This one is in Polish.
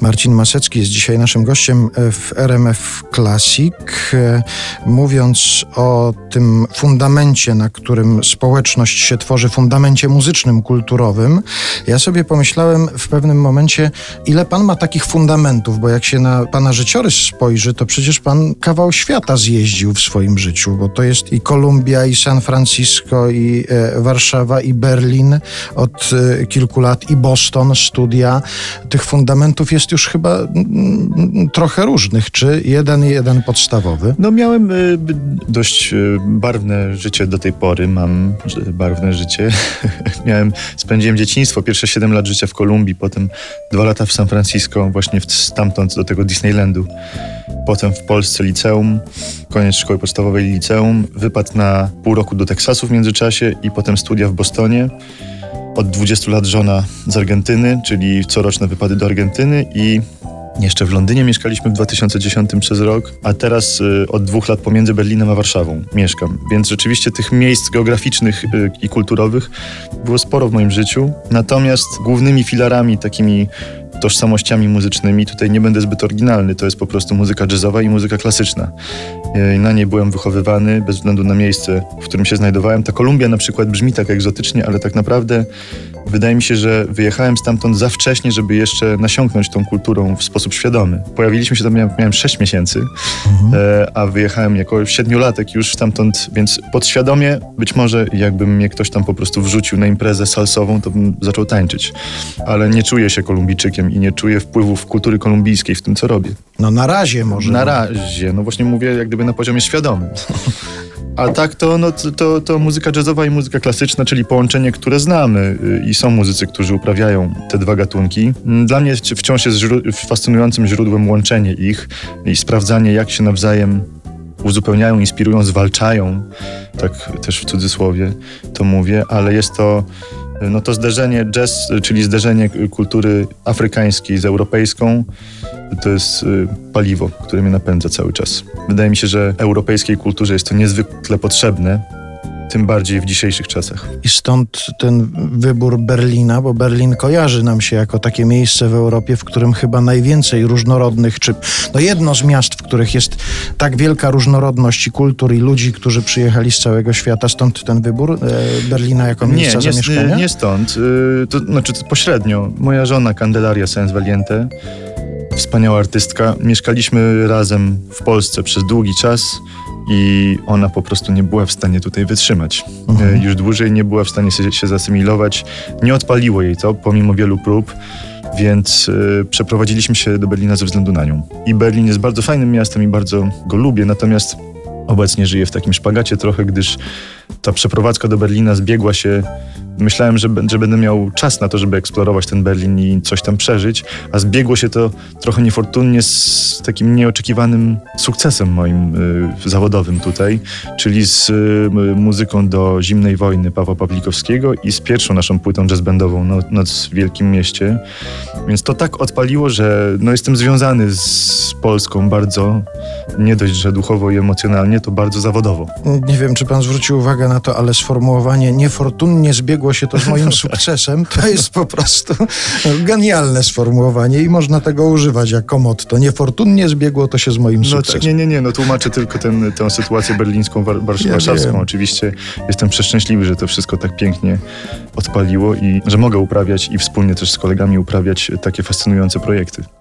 Marcin Masecki jest dzisiaj naszym gościem w RMF Classic. Mówiąc o tym fundamencie, na którym społeczność się tworzy, fundamencie muzycznym, kulturowym, ja sobie pomyślałem w pewnym momencie, ile pan ma takich fundamentów, bo jak się na pana życiorys spojrzy, to przecież pan kawał świata zjeździł w swoim życiu, bo to jest i Kolumbia, i San Francisco, i Warszawa, i Berlin od kilku lat, i Boston, studia. Tych fundamentów jest już chyba trochę różnych, czy jeden podstawowy? No miałem dość barwne życie do tej pory, mam barwne życie. Spędziłem dzieciństwo, pierwsze 7 lat życia w Kolumbii, potem 2 lata w San Francisco, właśnie stamtąd do tego Disneylandu. Potem w Polsce liceum, koniec szkoły podstawowej i liceum, wypad na pół roku do Teksasu w międzyczasie i potem studia w Bostonie. Od 20 lat żona z Argentyny, czyli coroczne wypady do Argentyny i jeszcze w Londynie mieszkaliśmy w 2010 przez rok, a teraz od 2 lat pomiędzy Berlinem a Warszawą mieszkam. Więc rzeczywiście tych miejsc geograficznych i kulturowych było sporo w moim życiu. Natomiast głównymi filarami, takimi tożsamościami muzycznymi, tutaj nie będę zbyt oryginalny, to jest po prostu muzyka jazzowa i muzyka klasyczna. Na niej byłem wychowywany, bez względu na miejsce, w którym się znajdowałem. Ta Kolumbia na przykład brzmi tak egzotycznie, ale tak naprawdę wydaje mi się, że wyjechałem stamtąd za wcześnie, żeby jeszcze nasiąknąć tą kulturą w sposób świadomy. Pojawiliśmy się tam, miałem 6 miesięcy, a wyjechałem jako 7-latek już stamtąd, więc podświadomie, być może jakby mnie ktoś tam po prostu wrzucił na imprezę salsową, to bym zaczął tańczyć. Ale nie czuję się Kolumbijczykiem i nie czuję wpływów kultury kolumbijskiej w tym, co robię. No na razie może. Na razie, no właśnie mówię jak gdyby na poziomie świadomym. A tak to muzyka jazzowa i muzyka klasyczna, czyli połączenie, które znamy i są muzycy, którzy uprawiają te dwa gatunki. Dla mnie wciąż jest fascynującym źródłem łączenie ich i sprawdzanie, jak się nawzajem uzupełniają, inspirują, zwalczają. Tak też w cudzysłowie to mówię, ale jest to to zderzenie jazz, czyli zderzenie kultury afrykańskiej z europejską, to jest paliwo, które mnie napędza cały czas. Wydaje mi się, że europejskiej kulturze jest to niezwykle potrzebne, tym bardziej w dzisiejszych czasach. I stąd ten wybór Berlina, bo Berlin kojarzy nam się jako takie miejsce w Europie, w którym chyba najwięcej różnorodnych, czy jedno z miast, w których jest tak wielka różnorodność i kultur i ludzi, którzy przyjechali z całego świata. Stąd ten wybór Berlina jako miejsca zamieszkania? Nie stąd, to znaczy pośrednio. Moja żona Candelaria Sens Valiente, wspaniała artystka. Mieszkaliśmy razem w Polsce przez długi czas i ona po prostu nie była w stanie tutaj wytrzymać. Już dłużej nie była w stanie się zasymilować. Nie odpaliło jej to, pomimo wielu prób, więc przeprowadziliśmy się do Berlina ze względu na nią. I Berlin jest bardzo fajnym miastem i bardzo go lubię, natomiast obecnie żyję w takim szpagacie trochę, gdyż ta przeprowadzka do Berlina zbiegła się. Myślałem, że będę miał czas na to, żeby eksplorować ten Berlin i coś tam przeżyć, a zbiegło się to trochę niefortunnie z takim nieoczekiwanym sukcesem moim zawodowym tutaj, czyli z muzyką do Zimnej Wojny Pawła Pawlikowskiego i z pierwszą naszą płytą jazzbandową Noc w Wielkim Mieście. Więc to tak odpaliło, że jestem związany z Polską bardzo, nie dość, że duchowo i emocjonalnie, to bardzo zawodowo. Nie wiem, czy pan zwrócił uwagę na to, ale sformułowanie niefortunnie zbiegło się to z moim sukcesem, to jest po prostu genialne sformułowanie i można tego używać jako motto. Niefortunnie zbiegło to się z moim sukcesem. Tłumaczę tylko tę sytuację berlińską, warszawską. Wiem. Oczywiście jestem przeszczęśliwy, że to wszystko tak pięknie odpaliło i że mogę uprawiać i wspólnie też z kolegami uprawiać takie fascynujące projekty.